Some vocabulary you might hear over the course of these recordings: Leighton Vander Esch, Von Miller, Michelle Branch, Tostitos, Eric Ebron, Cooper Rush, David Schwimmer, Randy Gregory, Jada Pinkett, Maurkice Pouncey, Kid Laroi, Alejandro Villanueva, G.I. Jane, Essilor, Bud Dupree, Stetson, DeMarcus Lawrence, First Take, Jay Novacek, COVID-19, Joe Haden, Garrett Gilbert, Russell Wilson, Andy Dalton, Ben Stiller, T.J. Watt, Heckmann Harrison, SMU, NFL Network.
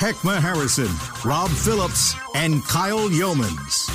Heckmann Harrison, Rob Phillips, and Kyle Yeomans.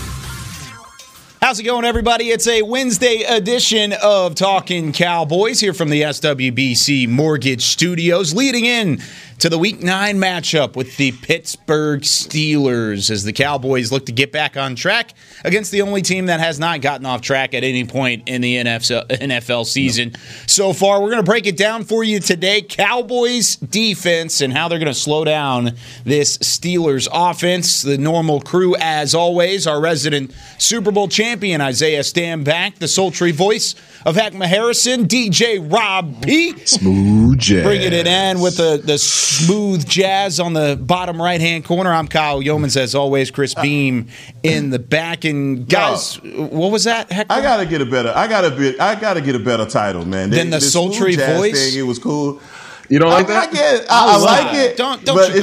How's it going, everybody? It's a Wednesday edition of Talkin' Cowboys here from the SWBC Mortgage Studios, leading in to the Week 9 matchup with the Pittsburgh Steelers as the Cowboys look to get back on track against the only team that has not gotten off track at any point in the NFL season so far. We're going to break it down for you today. Cowboys defense and how they're going to slow down this Steelers offense. The normal crew, as always, our resident Super Bowl champion, Isaiah Stanback, the sultry voice of Heckmann Harrison, DJ Rob P. Smooth jazz. Bringing it in with the smooth jazz on the bottom right-hand corner. I'm Kyle Yeomans, as always. Chris Beam in the back. And guys, what was that? Heck, I gotta get a better. I gotta get a better title, man. Than the sultry voice. Thing, it was cool. You don't like that? I get it. I like it. Don't you complain?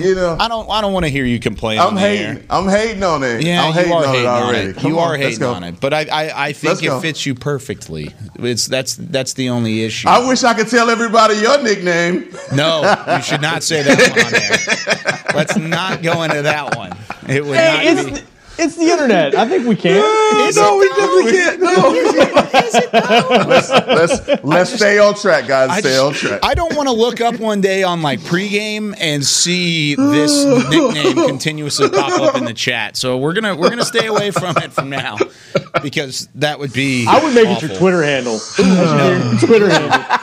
Just, you know, I don't want to hear you complain. I'm hating on it. Yeah, I'm hating on it already. You are hating on it. But I think it fits you perfectly. That's the only issue. I wish I could tell everybody your nickname. No, you should not say that one on there. Let's not go into that one. It would not be. It's the internet. I think we can. No, we definitely can't. No. Is it? Let's stay on track, guys. I don't want to look up one day on like pregame and see this nickname continuously pop up in the chat. So we're gonna stay away from it from now because that would be. I would make awful. It your Twitter handle. Twitter handle.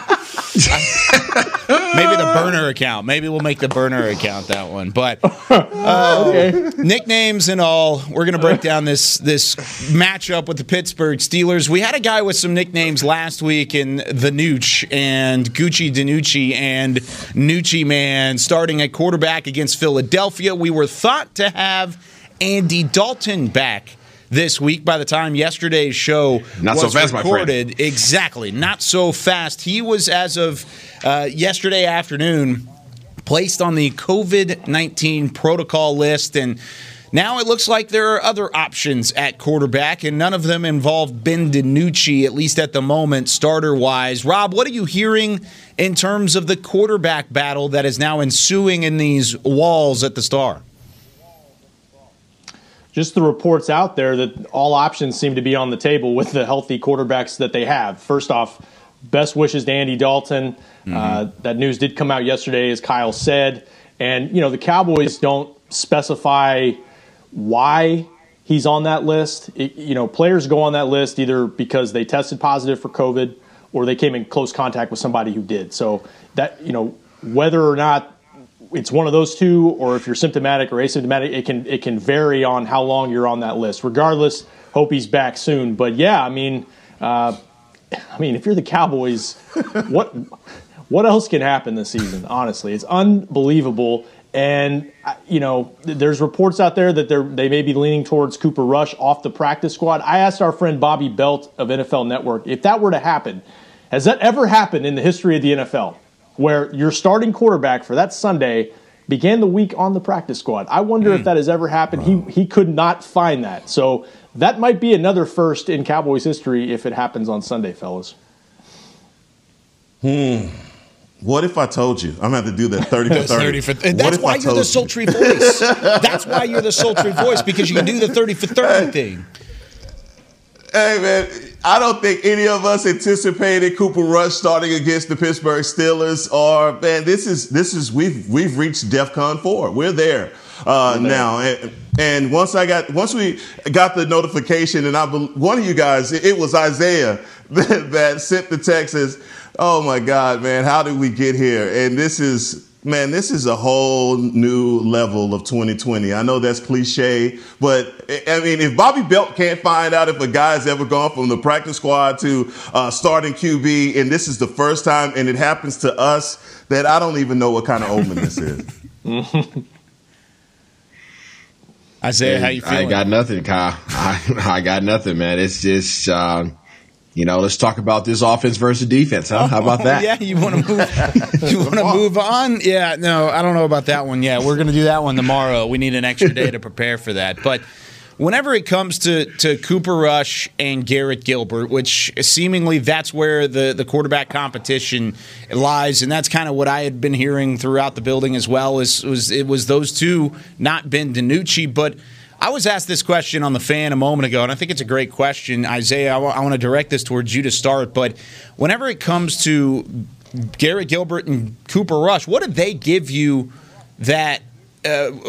Maybe the burner account. Maybe we'll make the burner account that one. But okay. Nicknames and all, we're going to break down this matchup with the Pittsburgh Steelers. We had a guy with some nicknames last week in the Nooch and Gucci DiNucci and Nucci Man starting at quarterback against Philadelphia. We were thought to have Andy Dalton back this week. By the time yesterday's show was recorded, exactly, not so fast. He was, as of yesterday afternoon, placed on the COVID-19 protocol list, and now it looks like there are other options at quarterback, and none of them involve Ben DiNucci, at least at the moment, starter-wise. Rob, what are you hearing in terms of the quarterback battle that is now ensuing in these walls at the Star? Just the reports out there that all options seem to be on the table with the healthy quarterbacks that they have. First off, best wishes to Andy Dalton. Mm-hmm. That news did come out yesterday, as Kyle said. And, you know, the Cowboys don't specify why he's on that list. Players go on that list either because they tested positive for COVID or they came in close contact with somebody who did. So that, whether or not it's one of those two, or if you're symptomatic or asymptomatic, it can vary on how long you're on that list. Regardless, hope he's back soon. But yeah, I mean, if you're the Cowboys, what else can happen this season? Honestly, it's unbelievable. And there's reports out there that they may be leaning towards Cooper Rush off the practice squad. I asked our friend Bobby Belt of NFL Network, if that were to happen, has that ever happened in the history of the NFL? Where your starting quarterback for that Sunday began the week on the practice squad. I wonder if that has ever happened. Wow. He could not find that. So that might be another first in Cowboys history if it happens on Sunday, fellas. What if I told you? I'm going to have to do that 30 for 30. That's why you're the sultry voice. That's why you're the sultry voice, because you can do the 30 for 30 thing. Hey, man. I don't think any of us anticipated Cooper Rush starting against the Pittsburgh Steelers. Or, man, this is we've reached DEFCON 4. We're there now. And once we got the notification, and one of you guys, it was Isaiah that sent the text as, "Oh my God, man, how did we get here?" And this is a whole new level of 2020. I know that's cliche, but I mean, if Bobby Belt can't find out if a guy's ever gone from the practice squad to starting QB, and this is the first time and it happens to us, that I don't even know what kind of omen this is. Isaiah, how you feeling? I got nothing, Kyle. I got nothing, man. It's just, you know, let's talk about this offense versus defense, huh? How about that? Yeah, you want to move? You want to move on? Yeah, no, I don't know about that one yet. We're going to do that one tomorrow. We need an extra day to prepare for that. But whenever it comes to Cooper Rush and Garrett Gilbert, which seemingly that's where the quarterback competition lies, and that's kind of what I had been hearing throughout the building as well. It was those two, not Ben DiNucci, but. I was asked this question on The Fan a moment ago, and I think it's a great question. Isaiah, I want to direct this towards you to start, but whenever it comes to Garrett Gilbert and Cooper Rush, what do they give you that Ben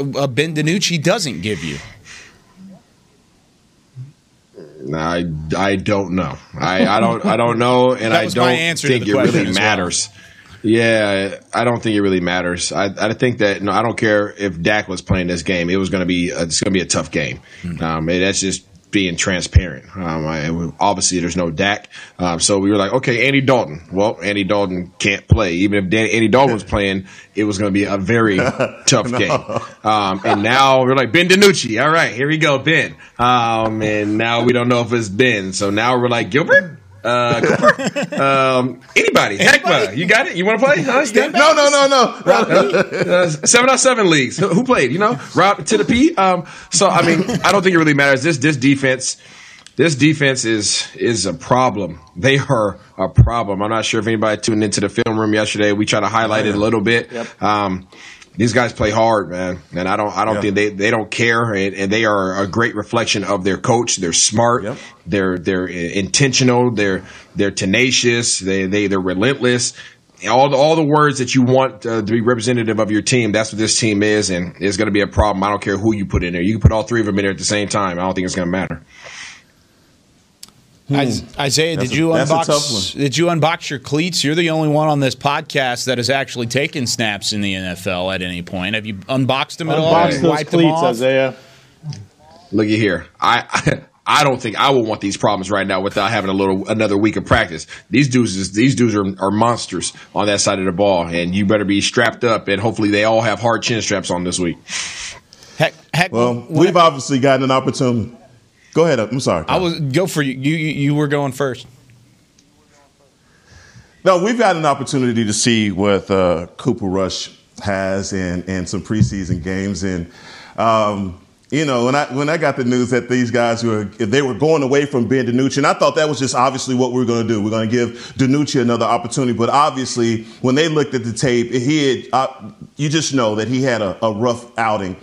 DiNucci doesn't give you? I don't know. I don't know, and I don't think it really matters. Well. Yeah, I don't think it really matters. I think that I don't care if Dak was playing this game; it's going to be a tough game. And that's just being transparent. Obviously, there's no Dak, so we were like, okay, Andy Dalton. Well, Andy Dalton can't play. Even if Andy Dalton was playing, it was going to be a very tough game. And now we're like Ben DiNucci. All right, here we go, Ben. And now we don't know if it's Ben. So now we're like Gilbert. Cooper? Anybody? Heckman, you got it? You want to play? Huh? No. 7-on-7 leagues. Who played? You know, Rob to the P. So I mean, I don't think it really matters. This defense is a problem. They are a problem. I'm not sure if anybody tuned into the film room yesterday. We try to highlight it a little bit. Yep. These guys play hard, man, and I don't think they don't care, and they are a great reflection of their coach. They're smart, they're intentional, they're tenacious, they're relentless. All the words that you want to be representative of your team, that's what this team is, and it's going to be a problem. I don't care who you put in there. You can put all three of them in there at the same time. I don't think it's going to matter. Isaiah, did you unbox your cleats? You're the only one on this podcast that has actually taken snaps in the NFL at any point. Have you unboxed them at all? Unboxed those cleats, Isaiah. Looky here. I don't think I will want these problems right now without having another week of practice. These dudes are monsters on that side of the ball, and you better be strapped up, and hopefully they all have hard chin straps on this week. Well, we've obviously gotten an opportunity. Go ahead. I'm sorry. Kyle. I was go for you. You were going first. No, we've got an opportunity to see what Cooper Rush has in some preseason games, and you know, when I got the news that these guys were going away from Ben DiNucci, and I thought that was just obviously what we were going to do. We're going to give DiNucci another opportunity, but obviously when they looked at the tape, he had you just know that he had a rough outing.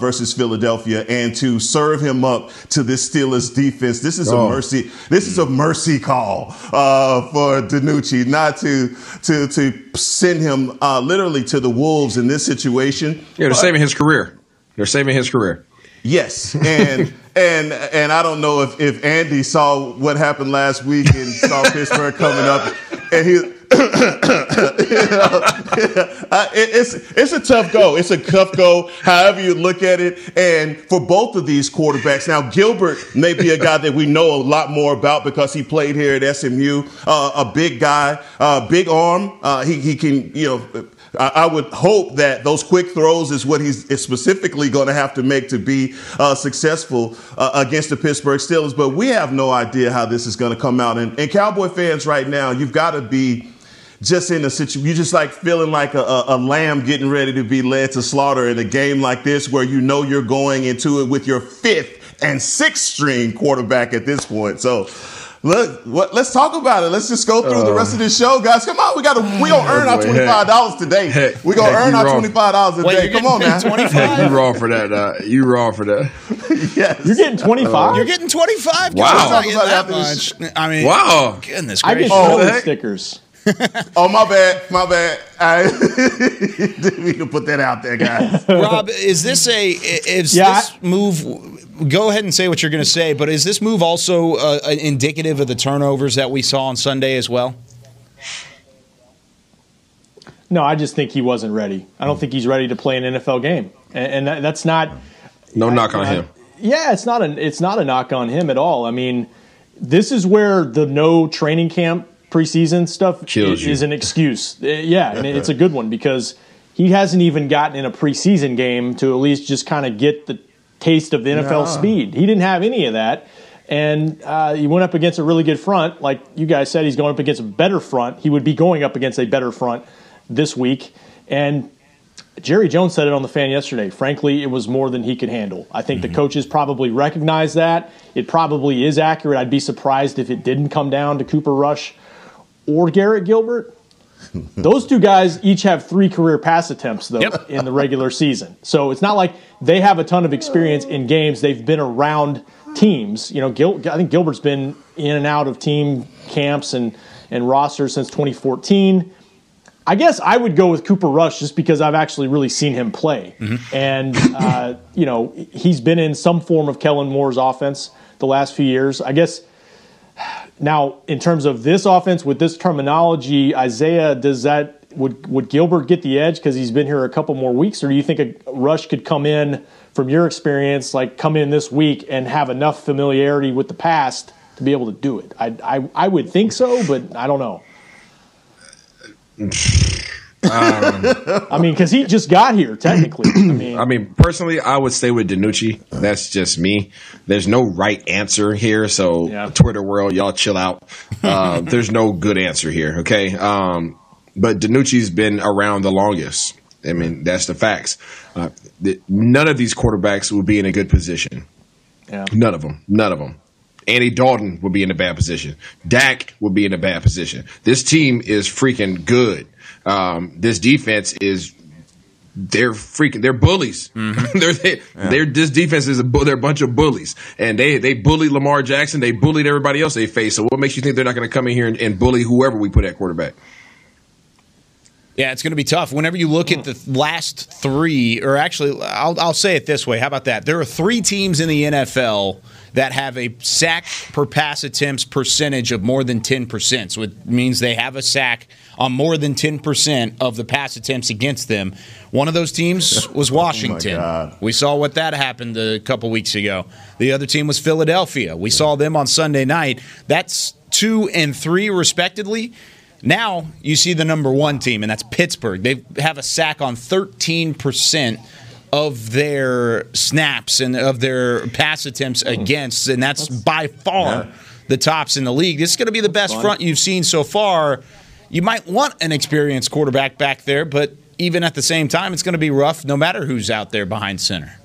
Versus Philadelphia, and to serve him up to this Steelers defense, this is a mercy call for DiNucci, not to send him literally to the wolves in this situation. Yeah, they're saving his career. Yes, and and I don't know if Andy saw what happened last week and saw Pittsburgh coming up, and he. It's a tough go. It's a tough go, however you look at it. And for both of these quarterbacks, now Gilbert may be a guy that we know a lot more about because he played here at SMU. A big guy, big arm. He can, you know. I would hope that those quick throws is what he's specifically going to have to make to be successful against the Pittsburgh Steelers. But we have no idea how this is going to come out. And Cowboy fans right now, you've got to be just in a situation. You're just like feeling like a lamb getting ready to be led to slaughter in a game like this where you know you're going into it with your fifth and sixth string quarterback at this point. So. Look, let's talk about it. Let's just go through the rest of this show, guys. Come on, we gonna earn our $25 today. We gonna earn our $25 a day. Come on, man. 25. You wrong for that. You wrong for that. Yes, you're getting 25. You're getting 25. Wow. That much. I mean, wow. Goodness gracious. I get stickers. Oh, my bad. I didn't mean to put that out there, guys. Rob, is this move? Go ahead and say what you're going to say, but is this move also indicative of the turnovers that we saw on Sunday as well? No, I just think he wasn't ready. I don't think he's ready to play an NFL game, and that's not no knock on him. Yeah, it's not a knock on him at all. I mean, this is where the no training camp preseason stuff is an excuse. Yeah, and it's a good one because he hasn't even gotten in a preseason game to at least just kind of get the taste of the NFL speed. He didn't have any of that. And he went up against a really good front. Like you guys said, he's going up against a better front. He would be going up against a better front this week. And Jerry Jones said it on the Fan yesterday. Frankly, it was more than he could handle. I think the coaches probably recognize that. It probably is accurate. I'd be surprised if it didn't come down to Cooper Rush or Garrett Gilbert. Those two guys each have 3 career pass attempts, though, in the regular season. So it's not like they have a ton of experience in games. They've been around teams. You know, I think Gilbert's been in and out of team camps and rosters since 2014. I guess I would go with Cooper Rush just because I've actually really seen him play. And, you know, he's been in some form of Kellen Moore's offense the last few years. I guess now in terms of this offense with this terminology, Isaiah, does that would Gilbert get the edge because he's been here a couple more weeks? Or do you think a Rush could come in from your experience, like come in this week and have enough familiarity with the past to be able to do it? I would think so, but I don't know. I mean, because he just got here, technically. I mean, personally, I would stay with DiNucci. That's just me. There's no right answer here, so Twitter world, y'all chill out. There's no good answer here, okay? But DiNucci's been around the longest. I mean, that's the facts. None of these quarterbacks will be in a good position. None of them. None of them. Andy Dalton will be in a bad position. Dak will be in a bad position. This team is freaking good. This defense is they're bullies. This defense is they're a bunch of bullies, and they bullied Lamar Jackson. They bullied everybody else they faced. So what makes you think they're not going to come in here and bully whoever we put at quarterback? Yeah, it's going to be tough. Whenever you look at the last 3, or actually, I'll say it this way. How about that? There are 3 teams in the NFL that have a sack per pass attempts percentage of more than 10%. So it means they have a sack on more than 10% of the pass attempts against them. One of those teams was Washington. We saw what that happened a couple weeks ago. The other team was Philadelphia. We saw them on Sunday night. That's 2 and 3 respectively. Now you see the number 1 team, and that's Pittsburgh. They have a sack on 13% of their snaps and of their pass attempts against, and that's by far the tops in the league. This is going to be the best front you've seen so far. You might want an experienced quarterback back there, but even at the same time, it's going to be rough no matter who's out there behind center.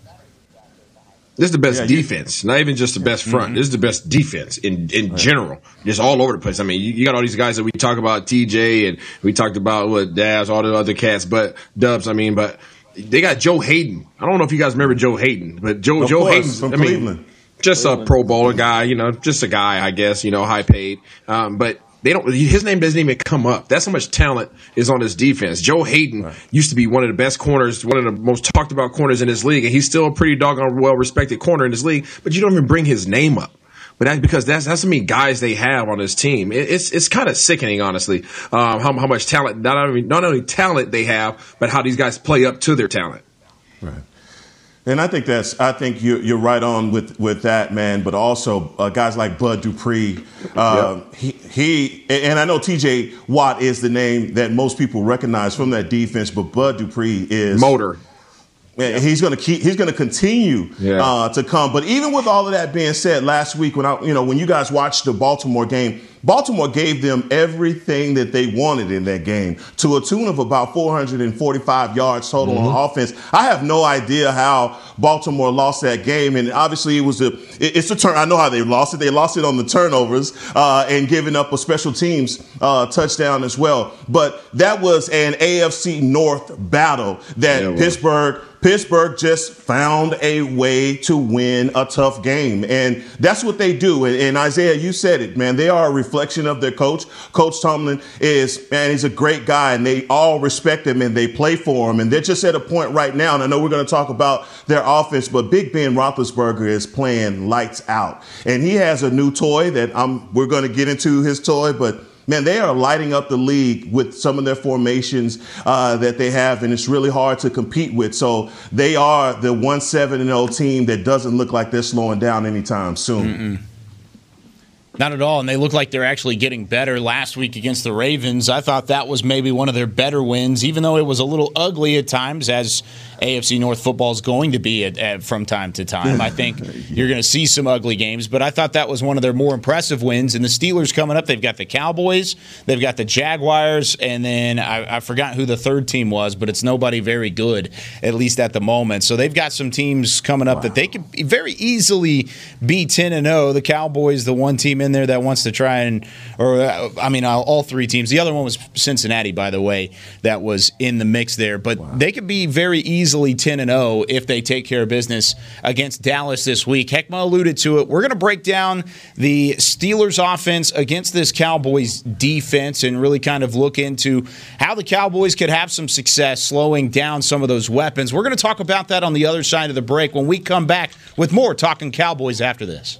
This is the best defense, not even just the best front. This is the best defense in general, just all over the place. I mean, you got all these guys that we talk about, TJ, and we talked about Daz, all the other cats, but Dubs. I mean, but they got Joe Haden. I don't know if you guys remember Joe Haden, but Joe Haden's from Cleveland. Just a Pro Bowler guy, you know, just a guy, I guess, you know, high paid, but. His name doesn't even come up. That's how much talent is on this defense. Joe Haden used to be one of the best corners, one of the most talked about corners in this league, and he's still a pretty doggone well respected corner in this league. But you don't even bring his name up. But that's because that's how many guys they have on this team. It's kind of sickening, honestly, how much talent not only talent they have, but how these guys play up to their talent. Right. And I think you're right on with that, man. But also guys like Bud Dupree, he and I know T.J. Watt is the name that most people recognize from that defense, but Bud Dupree is motor. Yeah, he's going to continue to come. But even with all of that being said, last week when you guys watched the Baltimore game, Baltimore gave them everything that they wanted in that game to a tune of about 445 yards total on offense. I have no idea how Baltimore lost that game, and obviously it's a turn. I know how they lost it. They lost it on the turnovers and giving up a special teams touchdown as well. But that was an AFC North battle that Pittsburgh just found a way to win a tough game, and that's what they do. And Isaiah, you said it, man. They are a reflection of their coach. Coach Tomlin he's a great guy, and they all respect him, and they play for him. And they're just at a point right now, and I know we're going to talk about their offense, but Big Ben Roethlisberger is playing lights out. And he has a new toy that we're going to get into his toy, but man, they are lighting up the league with some of their formations that they have, and it's really hard to compete with. So they are the 1-7-0 team that doesn't look like they're slowing down anytime soon. Not at all, and they look like they're actually getting better. Last week against the Ravens, I thought that was maybe one of their better wins, even though it was a little ugly at times, as AFC North football is going to be from time to time. I think you're going to see some ugly games, but I thought that was one of their more impressive wins. And the Steelers coming up, they've got the Cowboys, they've got the Jaguars, and then I forgot who the third team was, but it's nobody very good, at least at the moment. So they've got some teams coming up that they could very easily be 10-0. The Cowboys, the one team in there that wants to try all three teams. The other one was Cincinnati, by the way, that was in the mix there. But they could be very easily 10-0 if they take care of business against Dallas this week. Heckmann alluded to it. We're going to break down the Steelers offense against this Cowboys defense and really kind of look into how the Cowboys could have some success slowing down some of those weapons. We're going to talk about that on the other side of the break when we come back with more Talking Cowboys after this.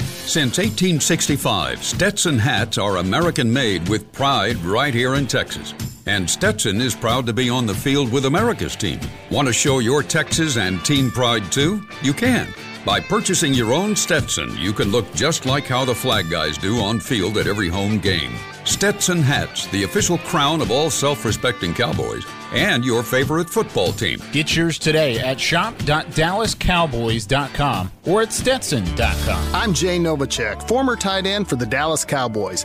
Since 1865, Stetson hats are American-made with pride right here in Texas. And Stetson is proud to be on the field with America's team. Want to show your Texas and team pride too? You can. By purchasing your own Stetson, you can look just like how the flag guys do on field at every home game. Stetson hats, the official crown of all self-respecting Cowboys and your favorite football team. Get yours today at shop.dallascowboys.com or at stetson.com. I'm Jay Novacek, former tight end for the Dallas Cowboys.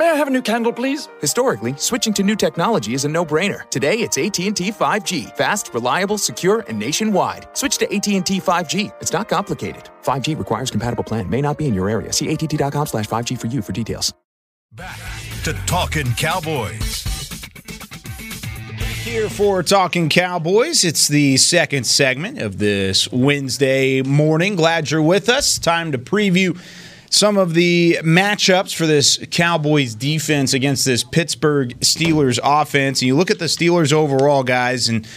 May I have a new candle, please? Historically, switching to new technology is a no-brainer. Today, it's AT&T 5G. Fast, reliable, secure, and nationwide. Switch to AT&T 5G. It's not complicated. 5G requires compatible plan. May not be in your area. See att.com/5G for you for details. Back to Talkin' Cowboys. Here for Talking Cowboys. It's the second segment of this Wednesday morning. Glad you're with us. Time to preview some of the matchups for this Cowboys defense against this Pittsburgh Steelers offense. And you look at the Steelers overall, guys, and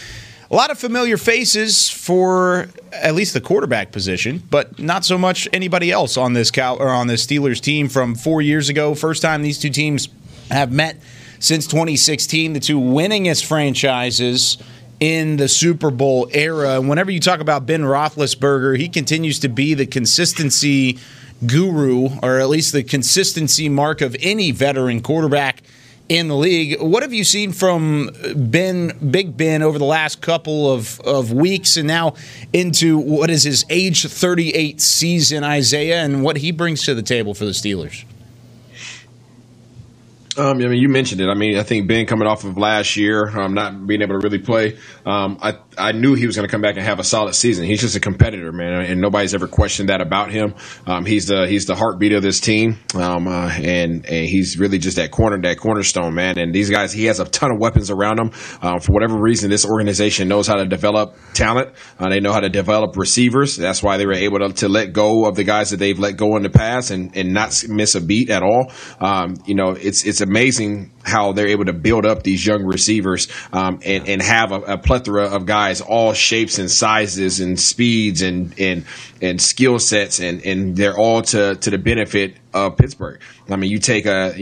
a lot of familiar faces for at least the quarterback position, but not so much anybody else on this Steelers team from 4 years ago. First time these two teams have met since 2016, the two winningest franchises in the Super Bowl era. And whenever you talk about Ben Roethlisberger, he continues to be the consistency guru, or at least the consistency mark of any veteran quarterback in the league. What have you seen from Big Ben over the last couple of weeks and now into what is his age 38 season, Isaiah, and what he brings to the table for the Steelers? You mentioned it. I think Ben coming off of last year, not being able to really play, I knew he was going to come back and have a solid season. He's just a competitor, man, and nobody's ever questioned that about him. He's the heartbeat of this team, and he's really just that cornerstone, man. And these guys, he has a ton of weapons around him. For whatever reason, this organization knows how to develop talent. They know how to develop receivers. That's why they were able to let go of the guys that they've let go in the past and not miss a beat at all. It's amazing how they're able to build up these young receivers and have a plethora of guys, all shapes and sizes and speeds and skill sets, and they're all to the benefit of Pittsburgh. I mean, you take a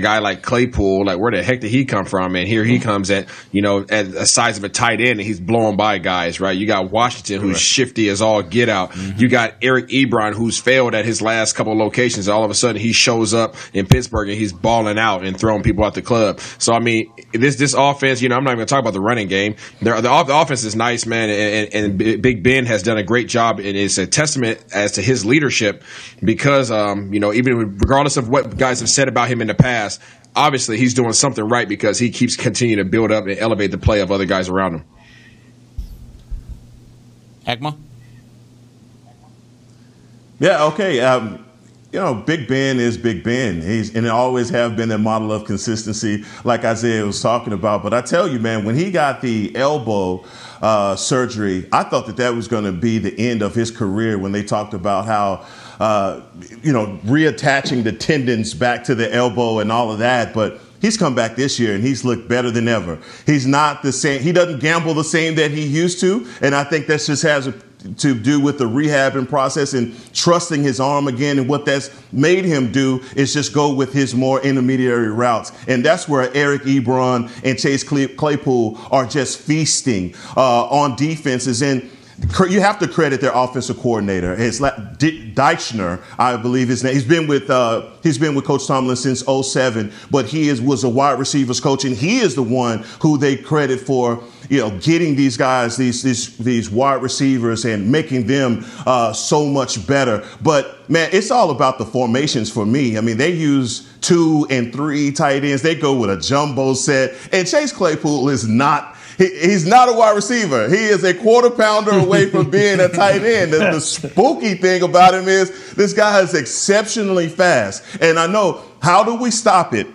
guy like Claypool, like where the heck did he come from? And here he comes at the size of a tight end, and he's blowing by guys, right? You got Washington, who's shifty as all get out. Mm-hmm. You got Eric Ebron, who's failed at his last couple of locations. All of a sudden, he shows up in Pittsburgh and he's balling out and throwing people out the club. So I mean, this offense, I'm not even going to talk about the running game. The offense is nice, man, and Big Ben has done a great job, and it's a testament as to his leadership because even regardless of what guys have said about him in the past, obviously he's doing something right because he keeps continuing to build up and elevate the play of other guys around him. Heckmann? Yeah, okay. Big Ben is Big Ben. And it always have been a model of consistency, like Isaiah was talking about. But I tell you, man, when he got the elbow surgery, I thought that was going to be the end of his career when they talked about how, reattaching the tendons back to the elbow and all of that. But he's come back this year and he's looked better than ever. He's not the same. He doesn't gamble the same that he used to. And I think that just has to do with the rehabbing process and trusting his arm again. And what that's made him do is just go with his more intermediary routes. And that's where Eric Ebron and Chase Claypool are just feasting on defenses. And you have to credit their offensive coordinator. It's like Deichner, I believe his name. He's been with Coach Tomlin since 2007, but he was a wide receivers coach, and he is the one who they credit for getting these guys, these wide receivers, and making them so much better. But man, it's all about the formations for me. I mean, they use 2 and 3 tight ends. They go with a jumbo set, and Chase Claypool is not. He's not a wide receiver. He is a quarter pounder away from being a tight end. The spooky thing about him is this guy is exceptionally fast. And I know, how do we stop it?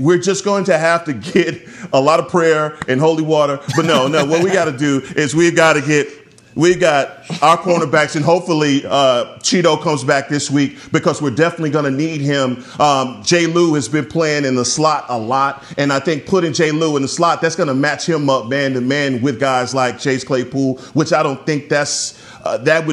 We're just going to have to get a lot of prayer and holy water. But no, what we got to do is we've got our cornerbacks, and hopefully Cheeto comes back this week because we're definitely going to need him. Jay Lue has been playing in the slot a lot, and I think putting Jay Lue in the slot, that's going to match him up man-to-man with guys like Chase Claypool, which I don't think I think that's a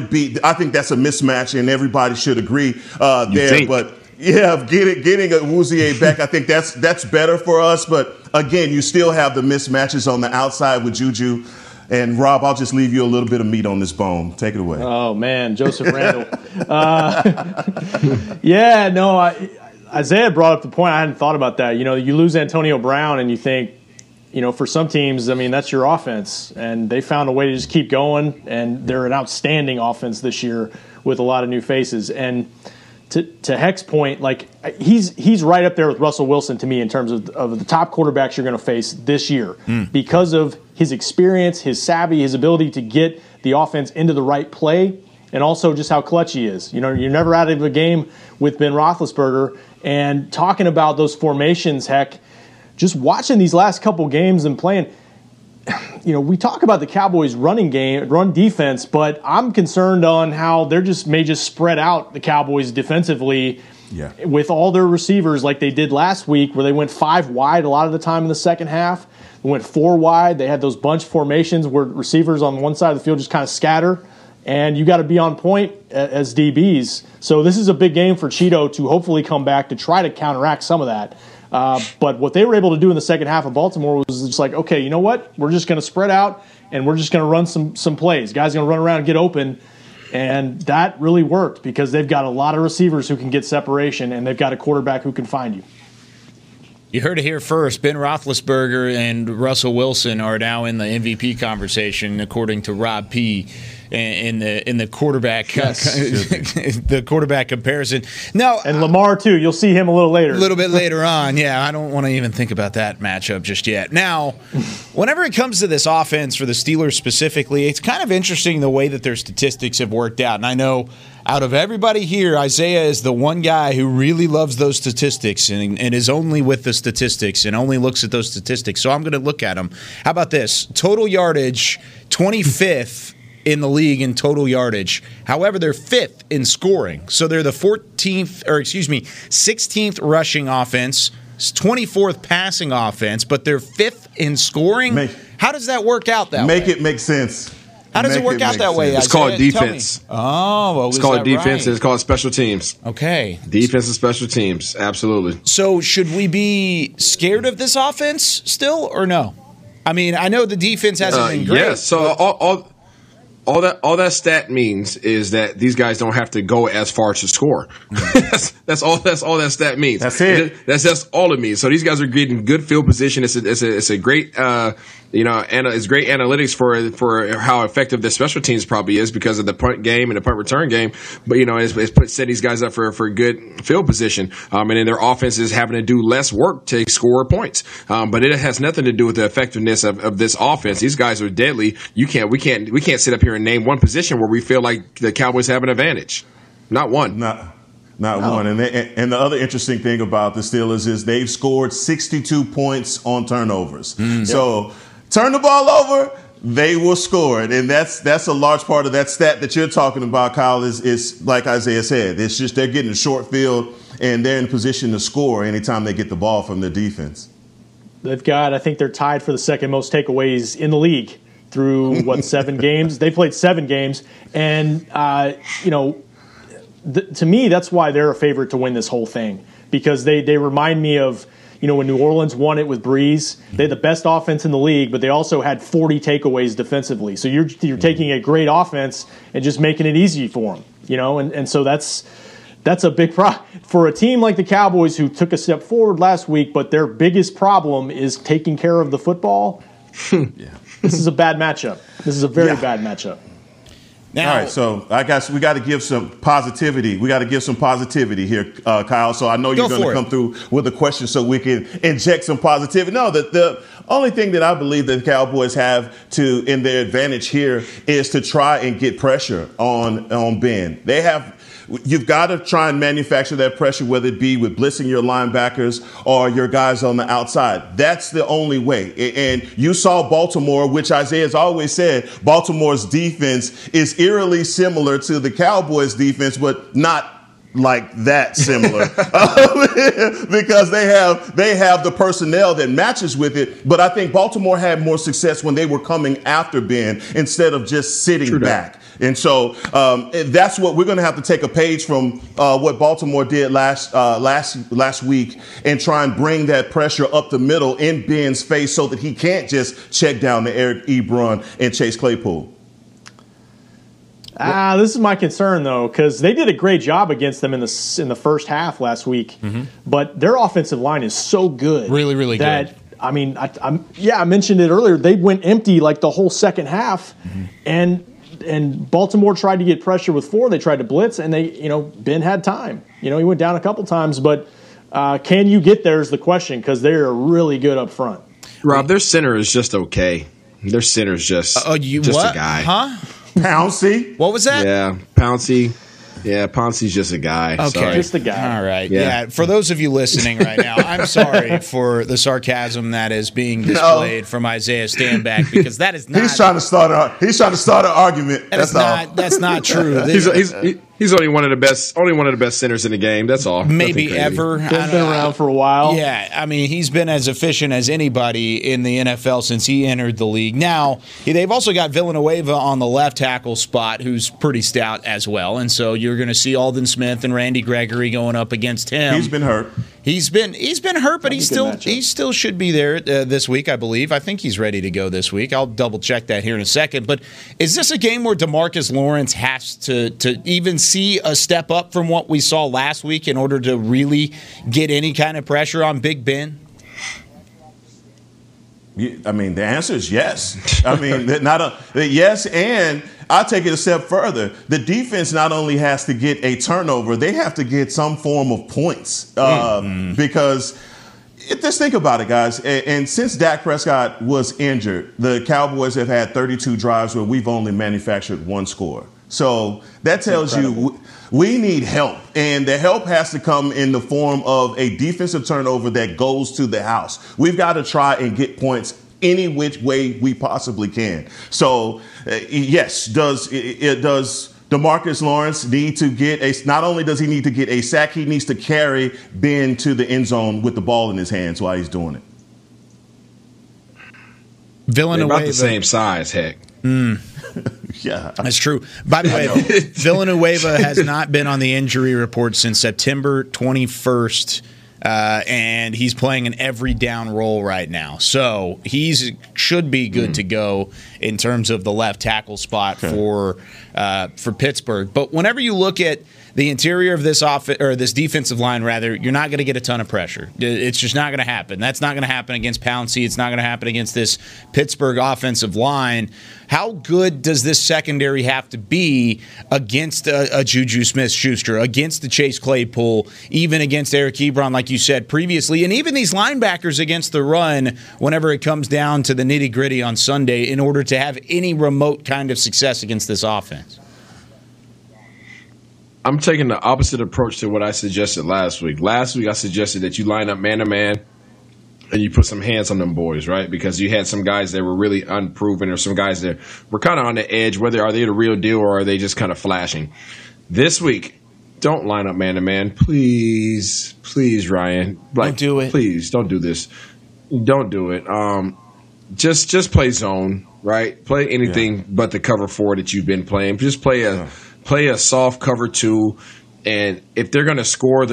mismatch, and everybody should agree there. But yeah, getting a Woozier back, I think that's better for us. But again, you still have the mismatches on the outside with Juju. And, Rob, I'll just leave you a little bit of meat on this bone. Take it away. Oh, man, Joseph Randall. Isaiah brought up the point. I hadn't thought about that. You lose Antonio Brown and you think, for some teams, I mean, that's your offense. And they found a way to just keep going, and they're an outstanding offense this year with a lot of new faces. And to Heck's point, like he's right up there with Russell Wilson to me in terms of the top quarterbacks you're going to face this year because of his experience, his savvy, his ability to get the offense into the right play, and also just how clutch he is. You're never out of a game with Ben Roethlisberger. And talking about those formations, Heck, just watching these last couple games and playing, we talk about the Cowboys' run defense, but I'm concerned on how they may just spread out the Cowboys defensively with all their receivers like they did last week, where they went 5 wide a lot of the time in the second half. We went 4 wide. They had those bunch formations where receivers on one side of the field just kind of scatter, and you got to be on point as DBs. So this is a big game for Cheeto to hopefully come back to try to counteract some of that. But what they were able to do in the second half of Baltimore was just like, okay, you know what? We're just going to spread out, and we're just going to run some plays. Guys are going to run around and get open, and that really worked because they've got a lot of receivers who can get separation, and they've got a quarterback who can find you. You heard it here first. Ben Roethlisberger and Russell Wilson are now in the MVP conversation, according to Rob P. in the quarterback the quarterback comparison. No, and Lamar too. You'll see him a little later. A little bit later on. Yeah, I don't want to even think about that matchup just yet. Now, whenever it comes to this offense for the Steelers specifically, it's kind of interesting the way that their statistics have worked out. And I know out of everybody here, Isaiah is the one guy who really loves those statistics and is only with the statistics and only looks at those statistics. So I'm going to look at them. How about this? Total yardage, 25th in the league in total yardage. However, they're 5th in scoring. So they're the 16th rushing offense, 24th passing offense, but they're 5th in scoring? How does that work out that way? Make it make sense. How does it work out that way? It's called defense. Oh, well, it's called defense. It's called special teams. Okay. Defense and special teams. Absolutely. So should we be scared of this offense still or no? I mean, I know the defense hasn't been great. Yes. So all that stat means is that these guys don't have to go as far to score. That's all that stat means. That's it. That's all it means. So these guys are getting good field position. It's a great it's great analytics for how effective the special teams probably is because of the punt game and the punt return game. But it's set these guys up for good field position. And then their offense is having to do less work to score points. But it has nothing to do with the effectiveness of this offense. These guys are deadly. We can't sit up here and name one position where we feel like the Cowboys have an advantage. Not one. Not one. And the other interesting thing about the Steelers is they've scored 62 points on turnovers. So turn the ball over, they will score it. And that's a large part of that stat that you're talking about, Kyle, is like Isaiah said, it's just they're getting a short field and they're in position to score anytime they get the ball from their defense. They've got, I think they're tied for the second most takeaways in the league through, seven games? They played seven games. And, to me, that's why they're a favorite to win this whole thing because they remind me of, when New Orleans won it with Breeze. They had the best offense in the league, but they also had 40 takeaways defensively. So you're taking a great offense and just making it easy for them, and so that's a big problem for a team like the Cowboys who took a step forward last week, but their biggest problem is taking care of the football. Yeah. This is a bad matchup. This is a very bad matchup. Now, all right, so I guess we got to give some positivity. We got to give some positivity here, Kyle. So I know you're going to come through with a question so we can inject some positivity. No, the only thing that I believe that the Cowboys have in their advantage here is to try and get pressure on Ben. You've got to try and manufacture that pressure, whether it be with blitzing your linebackers or your guys on the outside. That's the only way. And you saw Baltimore, which Isaiah's always said, Baltimore's defense is eerily similar to the Cowboys' defense, but not like that similar because they have the personnel that matches with it. But I think Baltimore had more success when they were coming after Ben instead of just sitting back. And so that's what we're going to have to take a page from what Baltimore did last week and try and bring that pressure up the middle in Ben's face so that he can't just check down to Eric Ebron and Chase Claypool. This is my concern, though, because they did a great job against them in the first half last week. Mm-hmm. But their offensive line is so good. Really, really good. I mean, I mentioned it earlier. They went empty like the whole second half. Mm-hmm. And Baltimore tried to get pressure with four. They tried to blitz, and they, Ben had time. He went down a couple times. But can you get there is the question because they're really good up front. Rob, their center is just okay. Their center is just a guy. Huh? Pouncey? What was that? Yeah, Pouncey. Yeah, Pouncey's just a guy. Okay. Sorry. Just a guy. All right. Yeah. For those of you listening right now, I'm sorry for the sarcasm that is being displayed from Isaiah Stanback because that is not. He's trying to start an argument. That's not true. He's only one of the best. Only one of the best centers in the game. That's all. Maybe ever. He's been around for a while. Yeah, I mean, he's been as efficient as anybody in the NFL since he entered the league. Now they've also got Villanueva on the left tackle spot, who's pretty stout as well. And so you're going to see Aldon Smith and Randy Gregory going up against him. He's been hurt. He's been hurt, but he still should be there this week, I believe. I think he's ready to go this week. I'll double check that here in a second. But is this a game where DeMarcus Lawrence has to even see a step up from what we saw last week in order to really get any kind of pressure on Big Ben? I mean, the answer is yes. I mean, yes, and I'll take it a step further. The defense not only has to get a turnover, they have to get some form of points because just think about it, guys. And since Dak Prescott was injured, the Cowboys have had 32 drives where we've only manufactured one score. So that tells you we need help, and the help has to come in the form of a defensive turnover that goes to the house. We've got to try and get points any which way we possibly can. So, yes, does DeMarcus Lawrence need to get a – not only does he need to get a sack, he needs to carry Ben to the end zone with the ball in his hands while he's doing it. Villanueva. They're about the same size, heck. Yeah. That's true. By the way, Villanueva has not been on the injury report since September 21st. And he's playing an every down role right now. So he should be good to go in terms of the left tackle spot for Pittsburgh. But whenever you look at the interior of this this defensive line, rather, you're not going to get a ton of pressure. It's just not going to happen. That's not going to happen against Pouncey. It's not going to happen against this Pittsburgh offensive line. How good does this secondary have to be against a Juju Smith-Schuster, against the Chase Claypool, even against Eric Ebron, like you said previously, and even these linebackers against the run whenever it comes down to the nitty-gritty on Sunday in order to have any remote kind of success against this offense? I'm taking the opposite approach to what I suggested last week. Last week I suggested that you line up man-to-man and you put some hands on them boys, right? Because you had some guys that were really unproven or some guys that were kind of on the edge, whether are they the real deal or are they just kind of flashing. This week, don't line up man-to-man. Please, please, Ryan. Like, don't do it. Please, don't do this. Don't do it. Just play zone, right? Play anything but the cover four that you've been playing. Just play a – play a soft cover two, and if they're going to score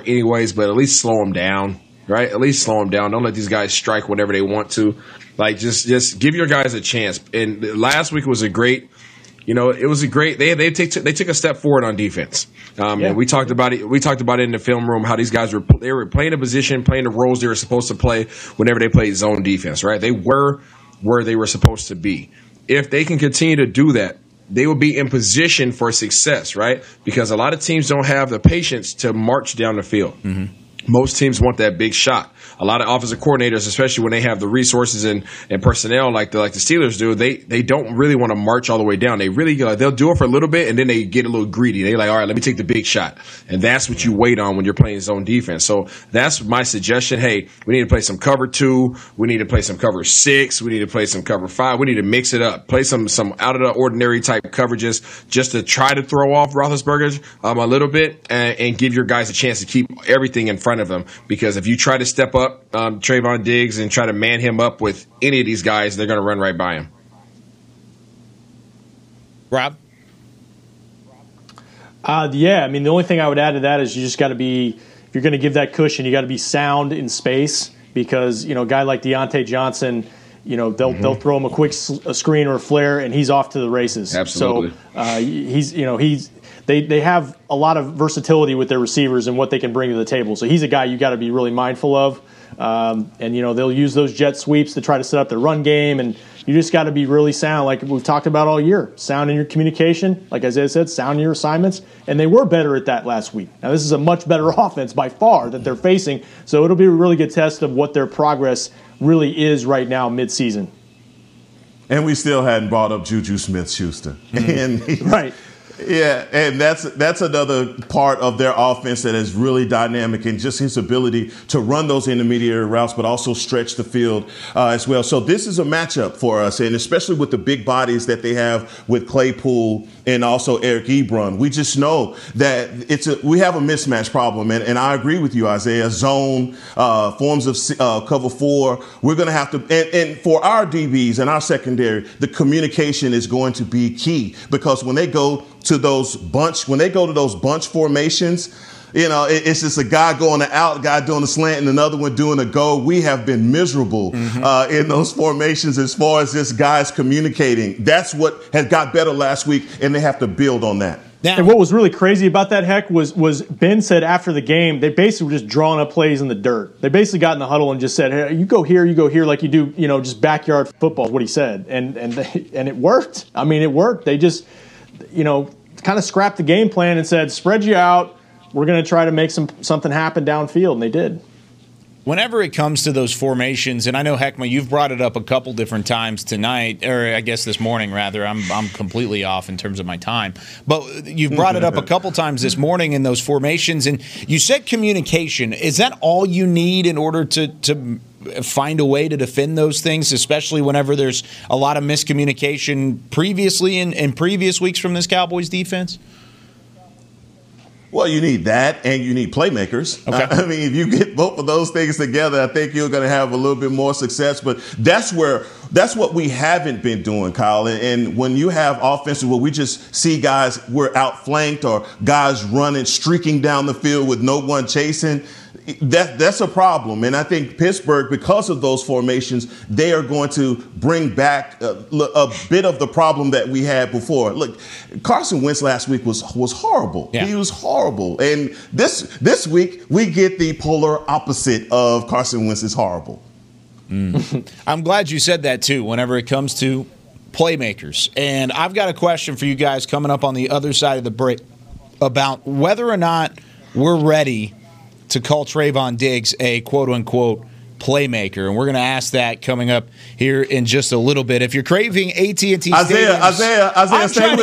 anyways, but at least slow them down, right? At least slow them down. Don't let these guys strike whenever they want to. Like, just give your guys a chance. And last week was a great – they took a step forward on defense. And we talked about it in the film room how these guys were playing a position, playing the roles they were supposed to play whenever they played zone defense, right? They were where they were supposed to be. If they can continue to do that, they will be in position for success, right? Because a lot of teams don't have the patience to march down the field. Mm-hmm. Most teams want that big shot. A lot of offensive coordinators, especially when they have the resources and personnel like the Steelers do, they don't really want to march all the way down. They really they'll do it for a little bit, and then they get a little greedy. They're like, all right, let me take the big shot. And that's what you wait on when you're playing zone defense. So that's my suggestion. Hey, we need to play some cover two. We need to play some cover six. We need to play some cover five. We need to mix it up. Play some out-of-the-ordinary type coverages just to try to throw off Roethlisberger a little bit and give your guys a chance to keep everything in front of them, because if you try to step up Trayvon Diggs and try to man him up with any of these guys, they're going to run right by him. Rob? Yeah, I mean, the only thing I would add to that is you just got to be, if you're going to give that cushion, you got to be sound in space, because, you know, a guy like Deontay Johnson, you know, they'll throw him a screen or a flare and he's off to the races. Absolutely. So They have a lot of versatility with their receivers and what they can bring to the table. So he's a guy you got to be really mindful of. And, you know, they'll use those jet sweeps to try to set up their run game. And you just got to be really sound, like we've talked about all year. Sound in your communication, like Isaiah said, sound in your assignments. And they were better at that last week. Now, this is a much better offense by far that they're facing. So it'll be a really good test of what their progress really is right now midseason. And we still hadn't brought up Juju Smith-Schuster. Mm-hmm. Right. Yeah, and that's another part of their offense that is really dynamic, and just his ability to run those intermediary routes, but also stretch the field as well. So this is a matchup for us, and especially with the big bodies that they have with Claypool and also Eric Ebron. We just know that we have a mismatch problem, and I agree with you, Isaiah. Zone, forms of cover four. We're going to have to, and for our DBs and our secondary, the communication is going to be key, because when they go to those bunch formations, you know, it's just a guy going out, guy doing a slant, and another one doing a go. We have been miserable in those formations as far as this guy's communicating. That's what has got better last week, and they have to build on that. And what was really crazy about that, Heck, was Ben said after the game, they basically were just drawing up plays in the dirt. They basically got in the huddle and just said, hey, you go here, like you do, you know, just backyard football is what he said. And it worked. I mean, it worked. They just, you know, kind of scrapped the game plan and said, spread you out. We're going to try to make something happen downfield, and they did. Whenever it comes to those formations, and I know, Heckmann, you've brought it up a couple different times tonight, or I guess this morning, rather. I'm completely off in terms of my time. But you've brought it up a couple times this morning in those formations, and you said communication. Is that all you need in order to find a way to defend those things, especially whenever there's a lot of miscommunication previously in previous weeks from this Cowboys defense? Well, you need that, and you need playmakers. Okay. I mean, if you get both of those things together, I think you're going to have a little bit more success. But that's what we haven't been doing, Kyle. And when you have offenses where we just see guys we're outflanked or guys running, streaking down the field with no one chasing, that's a problem. And I think Pittsburgh, because of those formations, they are going to bring back a bit of the problem that we had before. Look, Carson Wentz last week was horrible. Yeah. He was horrible. And this week, we get the polar opposite of Carson Wentz is horrible. Mm. I'm glad you said that, too, whenever it comes to playmakers. And I've got a question for you guys coming up on the other side of the break about whether or not we're ready to call Trayvon Diggs a quote-unquote playmaker. And we're going to ask that coming up here in just a little bit. If you're craving AT&T Stadium, Isaiah, I'm trying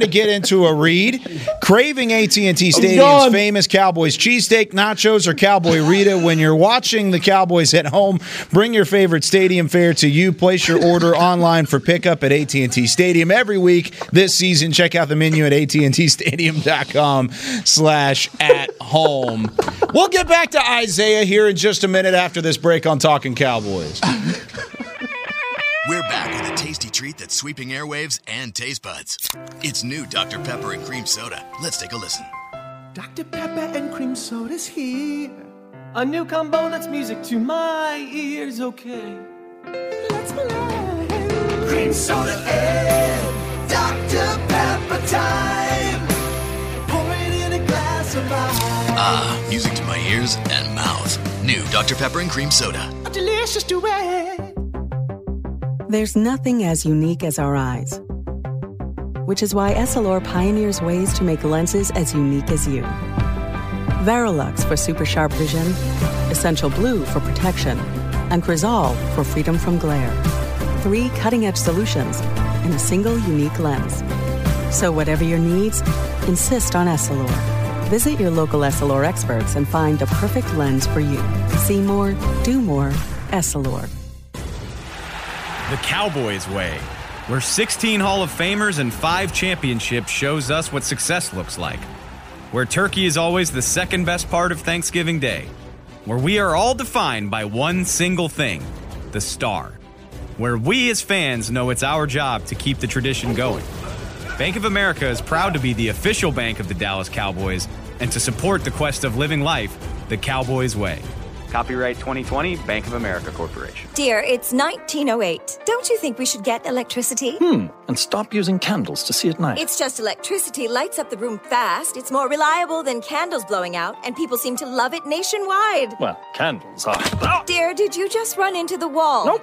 to get into a read. Craving AT&T Stadium's famous Cowboys cheesesteak, nachos, or Cowboy Rita. When you're watching the Cowboys at home, bring your favorite stadium fare to you. Place your order online for pickup at AT&T Stadium every week this season. Check out the menu at attstadium.com/at-home. We'll get back to Isaiah here in just a minute after this break on Talking Cowboys. We're back with a tasty treat that's sweeping airwaves and taste buds. It's new Dr. Pepper and Cream Soda. Let's take a listen. Dr. Pepper and Cream Soda's here. A new combo that's music to my ears, okay. Let's play. Cream Soda and Dr. Pepper time. Pour it in a glass of ice. Ah, music to my ears and mouth. New Dr. Pepper and Cream Soda. A delicious duet. There's nothing as unique as our eyes, which is why Essilor pioneers ways to make lenses as unique as you. Varilux for super sharp vision, Essential Blue for protection, and Crizal for freedom from glare. 3 cutting-edge solutions in a single unique lens. So whatever your needs, insist on Essilor. Visit your local Essilor experts and find the perfect lens for you. See more, do more, Essilor. The Cowboys way, where 16 Hall of Famers and 5 championships shows us what success looks like. Where turkey is always the second best part of Thanksgiving Day. Where we are all defined by one single thing, the star. Where we as fans know it's our job to keep the tradition going. Bank of America is proud to be the official bank of the Dallas Cowboys and to support the quest of living life the Cowboys way. Copyright 2020, Bank of America Corporation. Dear, it's 1908. Don't you think we should get electricity? And stop using candles to see at night. It's just electricity lights up the room fast. It's more reliable than candles blowing out, and people seem to love it nationwide. Well, candles are... Oh! Dear, did you just run into the wall? Nope.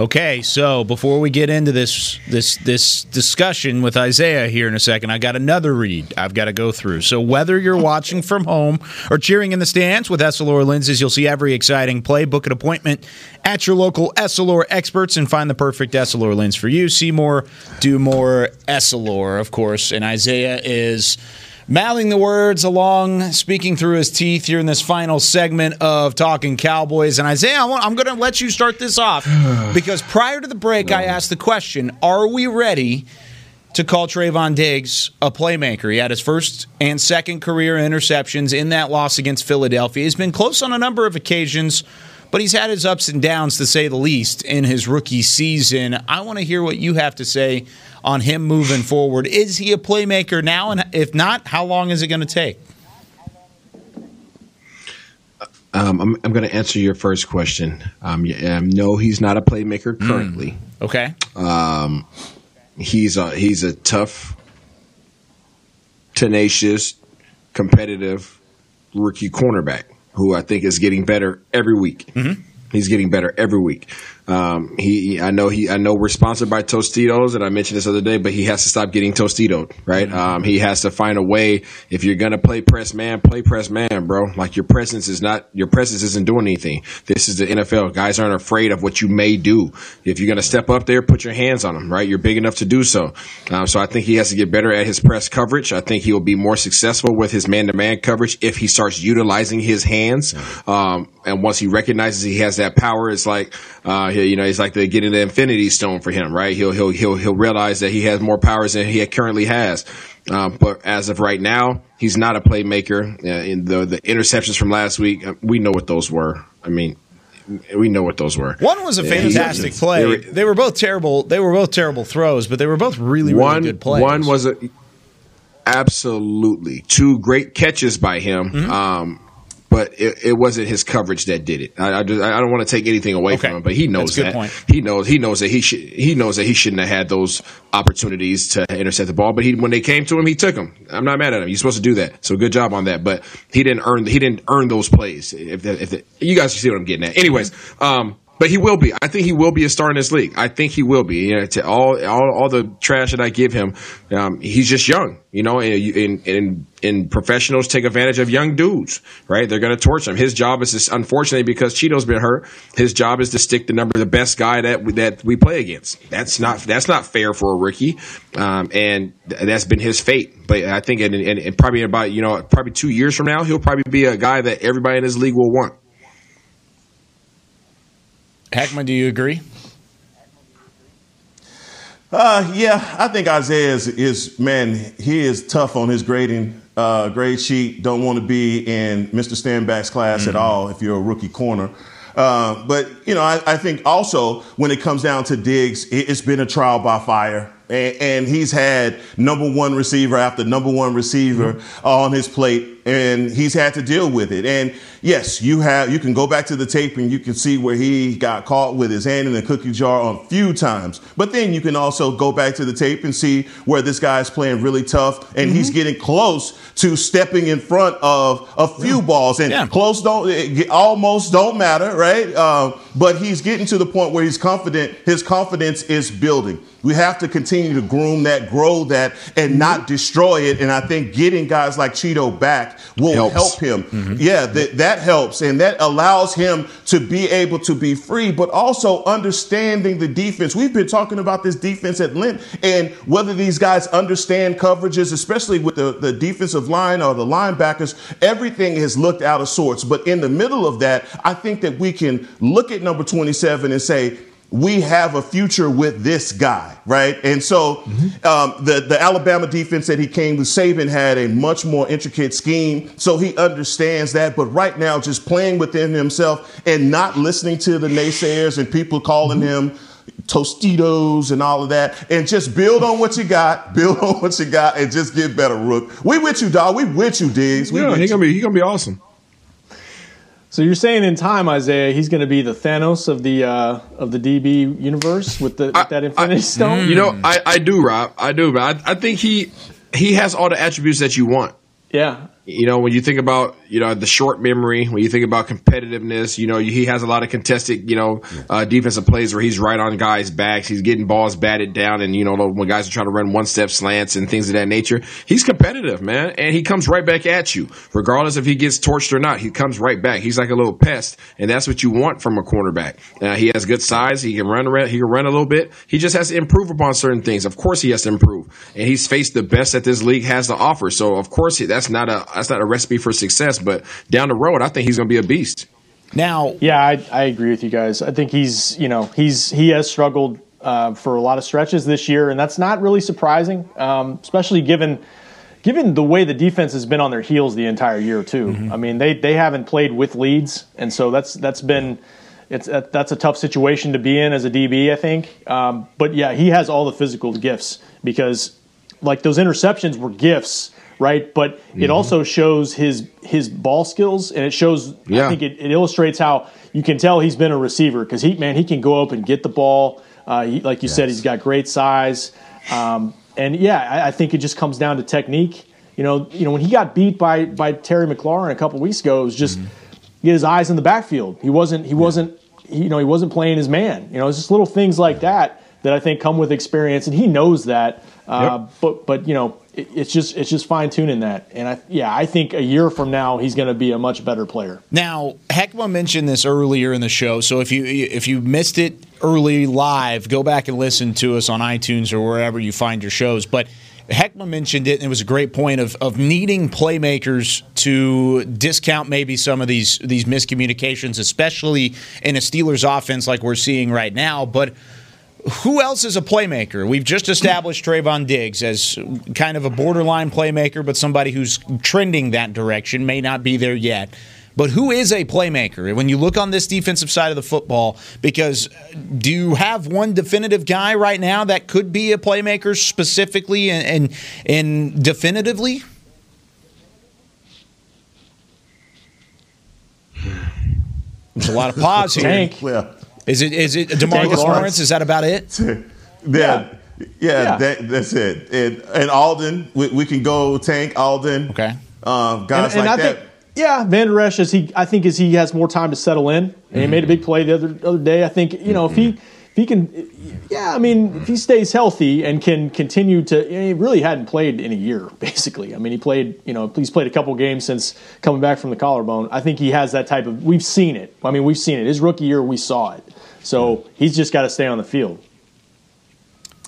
Okay, so before we get into this discussion with Isaiah here in a second, I got another read I've got to go through. So whether you're watching from home or cheering in the stands with Essilor lenses, you'll see every exciting play. Book an appointment at your local Essilor experts and find the perfect Essilor lens for you. See more, do more, Essilor, of course. And Isaiah is mouthing the words along, speaking through his teeth here in this final segment of Talking Cowboys. And Isaiah, I'm going to let you start this off because prior to the break, I asked the question, are we ready to call Trayvon Diggs a playmaker? He had his first and second career interceptions in that loss against Philadelphia. He's been close on a number of occasions, but he's had his ups and downs, to say the least, in his rookie season. I want to hear what you have to say on him moving forward. Is he a playmaker now? And if not, how long is it going to take? I'm going to answer your first question. No, he's not a playmaker currently. Okay. He's a tough, tenacious, competitive rookie cornerback who I think is getting better every week. Mm-hmm. He's getting better every week. I know we're sponsored by Tostitos, and I mentioned this other day, but he has to stop getting Tostitoed, right? He has to find a way. If you're going to play press man, bro. Like your presence isn't doing anything. This is the NFL. Guys aren't afraid of what you may do. If you're going to step up there, put your hands on them, right? You're big enough to do so. So I think he has to get better at his press coverage. I think he will be more successful with his man-to-man coverage if he starts utilizing his hands. And once he recognizes he has that power, it's like, it's like they're getting the Infinity Stone for him, right? He'll realize that he has more powers than he currently has. But as of right now, he's not a playmaker. In the interceptions from last week, we know what those were. I mean, we know what those were. One was a fantastic play. They were both terrible. They were both terrible throws, but they were both really, really good plays. One was absolutely two great catches by him. Mm-hmm. But it wasn't his coverage that did it. I don't want to take anything away from him, but he knows that. He knows that he shouldn't have had those opportunities to intercept the ball. But when they came to him, he took them. I'm not mad at him. You're supposed to do that. So good job on that. But he didn't earn those plays. If you guys see what I'm getting at. Anyways, but he will be. I think he will be a star in this league. I think he will be. You know, to all the trash that I give him, he's just young. You know, and professionals take advantage of young dudes, right? They're going to torch him. His job is, unfortunately, because Cheeto's been hurt, his job is to stick the number the best guy that we play against. That's not fair for a rookie, and that's been his fate. But I think and probably about 2 years from now, he'll probably be a guy that everybody in this league will want. Heckmann, do you agree? Yeah, I think Isaiah he is tough on his grading, grade sheet. Don't want to be in Mr. Stanback's class at all if you're a rookie corner. But, I think also when it comes down to Diggs, it's been a trial by fire. And he's had number one receiver after number one receiver on his plate, and he's had to deal with it. And yes, you can go back to the tape and you can see where he got caught with his hand in the cookie jar a few times. But then you can also go back to the tape and see where this guy's playing really tough, and he's getting close to stepping in front of a few balls. And close almost don't matter, right? But he's getting to the point where he's confident. His confidence is building. We have to continue to groom that, grow that, and not destroy it. And I think getting guys like Cheeto back will help him. Mm-hmm. Yeah, that helps. And that allows him to be able to be free, but also understanding the defense. We've been talking about this defense at length and whether these guys understand coverages, especially with the defensive line or the linebackers. Everything has looked out of sorts. But in the middle of that, I think that we can look at number 27 and say, we have a future with this guy, right? And so the Alabama defense that he came with, Saban, had a much more intricate scheme, so he understands that. But right now, just playing within himself and not listening to the naysayers and people calling him Tostitos and all of that, and just build on what you got, and just get better, Rook. We with you, dog. We with you, Diggs. He's going to be awesome. So you're saying in time, Isaiah, he's going to be the Thanos of the DB universe with that Infinity Stone? I do, Rob. I do. But I think he has all the attributes that you want. Yeah. When you think about, the short memory, when you think about competitiveness, he has a lot of contested, defensive plays where he's right on guys' backs. He's getting balls batted down. And, when guys are trying to run one-step slants and things of that nature, he's competitive, man. And he comes right back at you. Regardless if he gets torched or not, he comes right back. He's like a little pest. And that's what you want from a cornerback. He has good size. He can run around. He can run a little bit. He just has to improve upon certain things. Of course he has to improve. And he's faced the best that this league has to offer. So, of course, that's not a recipe for success, but down the road, I think he's going to be a beast. Now, yeah, I agree with you guys. I think he has struggled for a lot of stretches this year, and that's not really surprising, especially given the way the defense has been on their heels the entire year too. I mean, they haven't played with leads, and so that's a tough situation to be in as a DB, I think. But yeah, he has all the physical gifts because like those interceptions were gifts. Right, but it also shows his ball skills, and it shows. Yeah. I think it illustrates how you can tell he's been a receiver because he can go up and get the ball. Like you said, he's got great size, and yeah, I think it just comes down to technique. When he got beat by Terry McLaurin a couple weeks ago, it was just he had his eyes in the backfield. He wasn't. He wasn't. you know, he wasn't playing his man. You know, it's just little things like that that I think come with experience, and he knows that. Yep. But you know, it's just fine tuning that, and I think a year from now he's going to be a much better player. Now, Heckmann mentioned this earlier in the show, so if you missed it early live, go back and listen to us on iTunes or wherever you find your shows. But Heckmann mentioned it, and it was a great point of needing playmakers to discount maybe some of these miscommunications, especially in a Steelers offense like we're seeing right now. But who else is a playmaker? We've just established Trayvon Diggs as kind of a borderline playmaker, but somebody who's trending that direction, may not be there yet. But who is a playmaker when you look on this defensive side of the football? Because do you have one definitive guy right now that could be a playmaker specifically and definitively? There's a lot of pause here. Yeah. Is it DeMarcus Lawrence? Is that about it? Yeah. That's it. And Aldon, we can go Tank, Aldon. Okay. Guys and like I that. Van Der Esch, I think he has more time to settle in, and he made a big play the other day. I think, you know, if he can, if he stays healthy and can continue to, he really hadn't played in a year, basically. I mean, he's played a couple games since coming back from the collarbone. I think he has that type of, we've seen it. I mean, we've seen it. His rookie year, we saw it. So he's just got to stay on the field.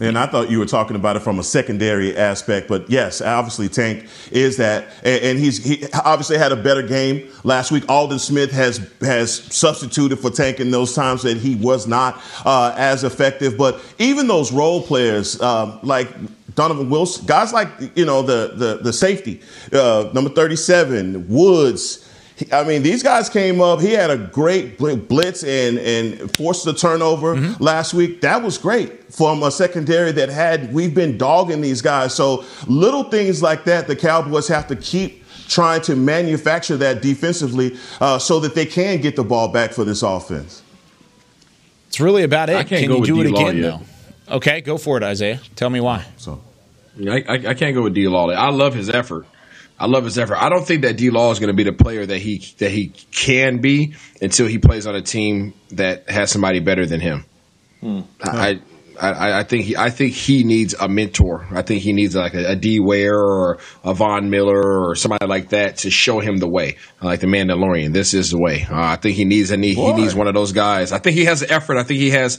And I thought you were talking about it from a secondary aspect, but yes, obviously Tank is that, and he obviously had a better game last week. Aldon Smith has substituted for Tank in those times that he was not as effective. But even those role players like Donovan Wilson, guys like the safety number 37 Woods. I mean, these guys came up. He had a great blitz and forced the turnover last week. That was great from a secondary that we've been dogging these guys. So little things like that, the Cowboys have to keep trying to manufacture that defensively so that they can get the ball back for this offense. It's really about it. Can you do it again, though? Okay, go for it, Isaiah. Tell me why. So I can't go with D-Law. I love his effort. I don't think that D-Law is going to be the player that he can be until he plays on a team that has somebody better than him. I think he needs a mentor. I think he needs like a D. Ware or a Von Miller or somebody like that to show him the way. Like the Mandalorian, this is the way. I think he needs one of those guys. I think he has the effort. I think he has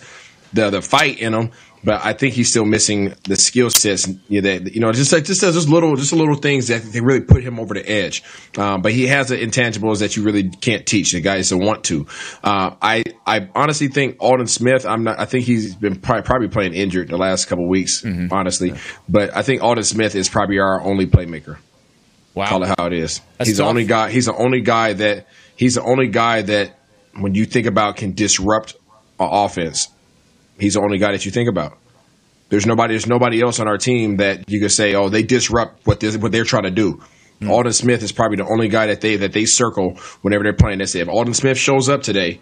the fight in him. But I think he's still missing the skill sets just little things that they really put him over the edge. But he has the intangibles that you really can't teach. The guy doesn't want to. I honestly think Aldon Smith. I think he's been probably playing injured the last couple of weeks, honestly. But I think Aldon Smith is probably our only playmaker. Wow, call it how it is. That's he's tough. The only guy. He's the only guy that when you think about can disrupt an offense. He's the only guy that you think about. There's nobody else on our team that you could say, oh, they disrupt what they're trying to do. Mm-hmm. Aldon Smith is probably the only guy that they circle whenever they're playing. They say, if Aldon Smith shows up today,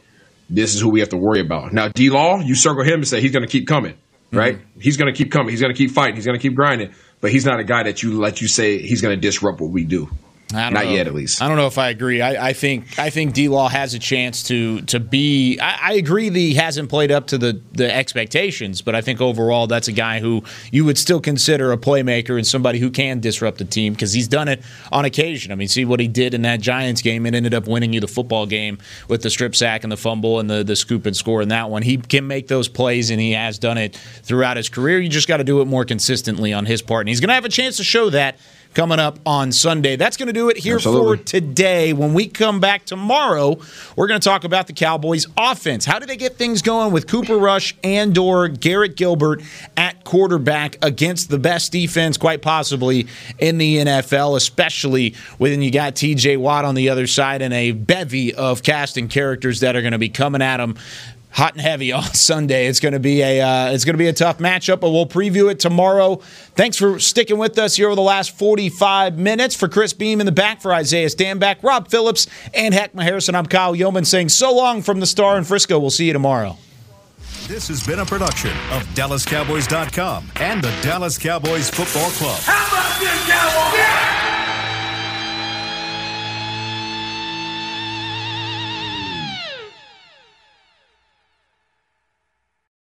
this is who we have to worry about. Now, D-Law, you circle him and say he's going to keep coming, right? Mm-hmm. He's going to keep coming. He's going to keep fighting. He's going to keep grinding. But he's not a guy that you let you say he's going to disrupt what we do. Not yet, at least. I don't know if I agree. I think D-Law has a chance to be. I agree that he hasn't played up to the expectations, but I think overall that's a guy who you would still consider a playmaker and somebody who can disrupt the team because he's done it on occasion. I mean, see what he did in that Giants game and ended up winning you the football game with the strip sack and the fumble and the scoop and score in that one. He can make those plays, and he has done it throughout his career. You just got to do it more consistently on his part, and he's going to have a chance to show that coming up on Sunday. That's going to do it here for today. When we come back tomorrow, we're going to talk about the Cowboys' offense. How do they get things going with Cooper Rush and/or Garrett Gilbert at quarterback against the best defense, quite possibly, in the NFL, especially when you got T.J. Watt on the other side and a bevy of casting characters that are going to be coming at him hot and heavy on Sunday. It's going to be a tough matchup, but we'll preview it tomorrow. Thanks for sticking with us here over the last 45 minutes. For Chris Beam in the back, for Isaiah Stanback, Rob Phillips, and Heckmann Harrison, I'm Kyle Yeoman saying so long from the Star in Frisco. We'll see you tomorrow. This has been a production of DallasCowboys.com and the Dallas Cowboys Football Club. How about this, Cowboys? Yeah!